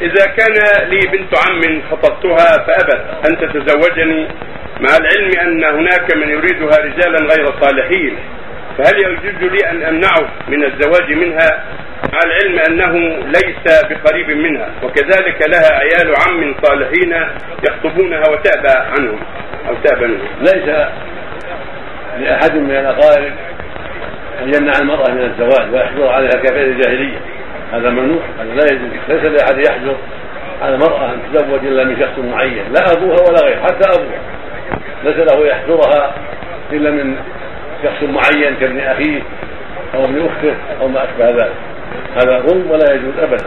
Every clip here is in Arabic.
إذا كان لي بنت عم خطبتها فأبت أن تتزوجني مع العلم أن هناك من يريدها رجالا غير صالحين، فهل يجوز لي أن أمنعه من الزواج منها مع العلم أنه ليس بقريب منها، وكذلك لها عيال عم صالحين يخطبونها وتأبى عنهم أو تأبى منهم؟ ليس لأحد من الأقارب أن يمنع المرأة من الزواج ويحضر عليها كفاية الجاهلية، هذا ممنوع، هذا لا يجوز. ليس لأحد يحضر على المرأة أن تزوج إلا من شخص معين، لا أبوها ولا غيره، حتى أبوها ليس له يحضرها إلا من شخص معين كابن أخيه أو ابن أخته أو ما أشبه ذلك، هذا ظلم ولا يجوز أبدا.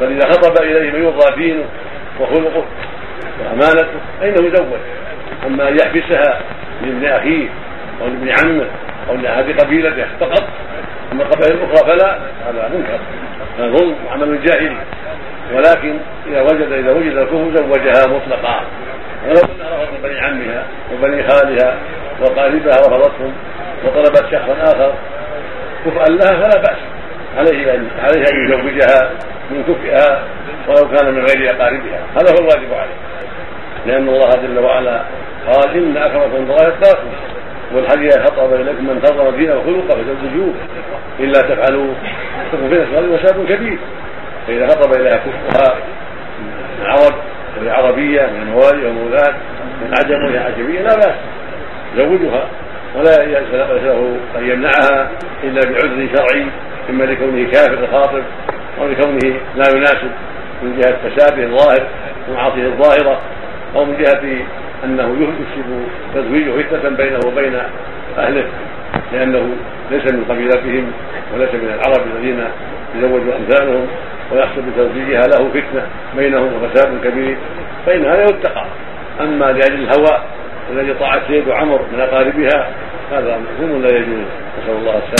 بل إذا خطب إليه من يرضى دينه وخلقه وأمانته فإنه يزوج، أما أن يحبسها لابن أخيه أو لابن عمه أو لأحد قبيلته فقط أما قبائل أخرى فلا، هذا منكر، هذا ظلم وعمل جاهلي. ولكن إذا وجد الكفر زوجها مطلقا، ولو أنها رفضت بني عمها وبني خالها وقاربها رفضتهم وطلبت شخصا آخر كفءا لها فلا بأس عليها أن يزوجها من كفئها ولو كان من غير أقاربها، هذا هو الواجب عليه، لأن الله جل وعلا قال إن أكرمكم عند الله أتقاكم، والحديث خطب إليكم من تظلم دينه وخلقه فزوجوه إلا تفعلوه تكون فيها شغل وشاب كبير. فإذا خطب إليها كفؤها من عرب والعربية من موالي ومولات من عجم والعجمية لا بأس، زوجها ولا يسأله أن يمنعها إلا بعذر شرعي، إما لكونه كافر الخاطب أو لكونه لا يناسب من جهة فساده الظاهر ومعاصيه الظاهرة، أو من جهة أنه يحسب تزويجه فتنة بينه وبين أهله، لأنه ليس من قبيلتهم وليس من العرب الذين يزوجوا أمثالهم ويحسب تزويجها له فتنة بينهم وفساد كبير، فإنها لا يتقى. أما لأجل الهوى الذي طاعت سيد عمر من أقاربها هذا مفهوم لا يجوز، نسأل الله السلامة.